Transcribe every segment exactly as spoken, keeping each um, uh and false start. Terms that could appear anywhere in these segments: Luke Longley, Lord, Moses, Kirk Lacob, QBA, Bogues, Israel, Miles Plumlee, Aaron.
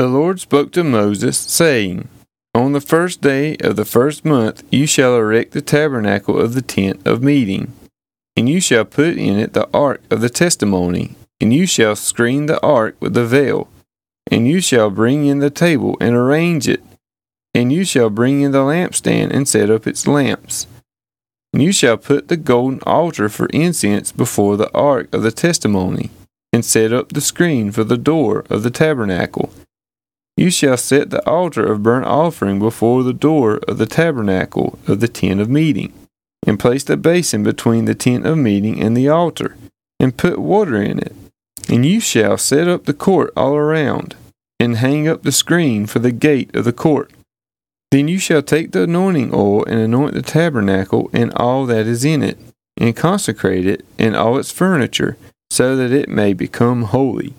The Lord spoke to Moses, saying, On the first day of the first month you shall erect the tabernacle of the tent of meeting, and you shall put in it the ark of the testimony, and you shall screen the ark with a veil, and you shall bring in the table and arrange it, and you shall bring in the lampstand and set up its lamps. And you shall put the golden altar for incense before the ark of the testimony, and set up the screen for the door of the tabernacle. You shall set the altar of burnt offering before the door of the tabernacle of the tent of meeting, and place the basin between the tent of meeting and the altar, and put water in it. And you shall set up the court all around, and hang up the screen for the gate of the court. Then you shall take the anointing oil and anoint the tabernacle and all that is in it, and consecrate it and all its furniture, so that it may become holy.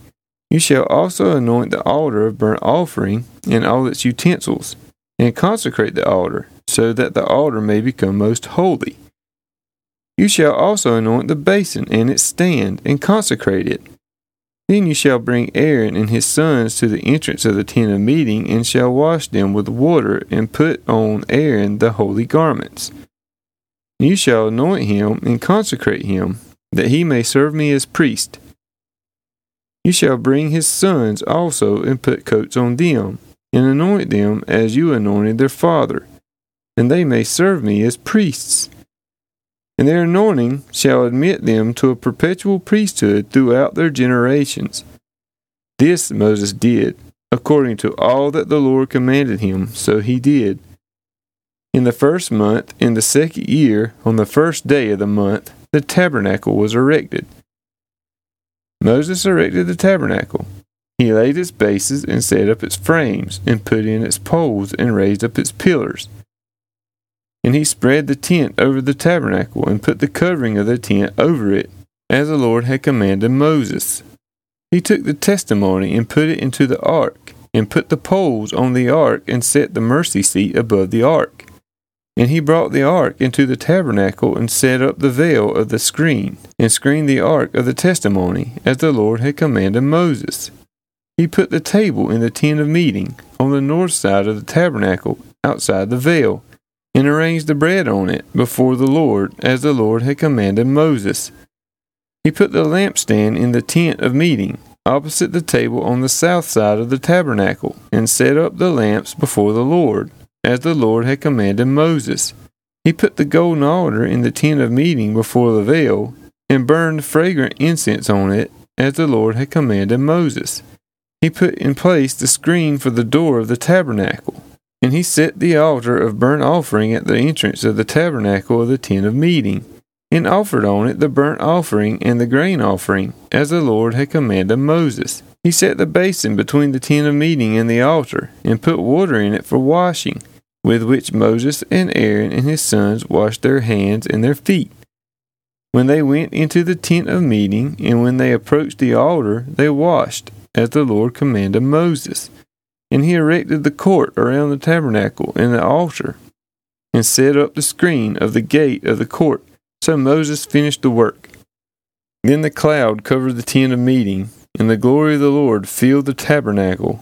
You shall also anoint the altar of burnt offering and all its utensils, and consecrate the altar, so that the altar may become most holy. You shall also anoint the basin and its stand, and consecrate it. Then you shall bring Aaron and his sons to the entrance of the tent of meeting, and shall wash them with water, and put on Aaron the holy garments. You shall anoint him and consecrate him, that he may serve me as priest. You shall bring his sons also, and put coats on them, and anoint them as you anointed their father, and they may serve me as priests. And their anointing shall admit them to a perpetual priesthood throughout their generations. This Moses did, according to all that the Lord commanded him, so he did. In the first month, in the second year, on the first day of the month, the tabernacle was erected. Moses erected the tabernacle. He laid its bases and set up its frames, and put in its poles and raised up its pillars. And he spread the tent over the tabernacle, and put the covering of the tent over it, as the Lord had commanded Moses. He took the testimony and put it into the ark, and put the poles on the ark, and set the mercy seat above the ark. And he brought the ark into the tabernacle, and set up the veil of the screen, and screened the ark of the testimony, as the Lord had commanded Moses. He put the table in the tent of meeting, on the north side of the tabernacle, outside the veil, and arranged the bread on it before the Lord, as the Lord had commanded Moses. He put the lampstand in the tent of meeting, opposite the table on the south side of the tabernacle, and set up the lamps before the Lord, as the Lord had commanded Moses. He put the golden altar in the tent of meeting before the veil, and burned fragrant incense on it, as the Lord had commanded Moses. He put in place the screen for the door of the tabernacle. And he set the altar of burnt offering at the entrance of the tabernacle of the tent of meeting, and offered on it the burnt offering and the grain offering, as the Lord had commanded Moses. He set the basin between the tent of meeting and the altar, and put water in it for washing, with which Moses and Aaron and his sons washed their hands and their feet. When they went into the tent of meeting, and when they approached the altar, they washed, as the Lord commanded Moses. And he erected the court around the tabernacle and the altar, and set up the screen of the gate of the court. So Moses finished the work. Then the cloud covered the tent of meeting, and the glory of the Lord filled the tabernacle.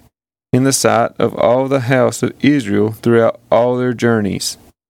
in the sight of all the house of Israel throughout all their journeys.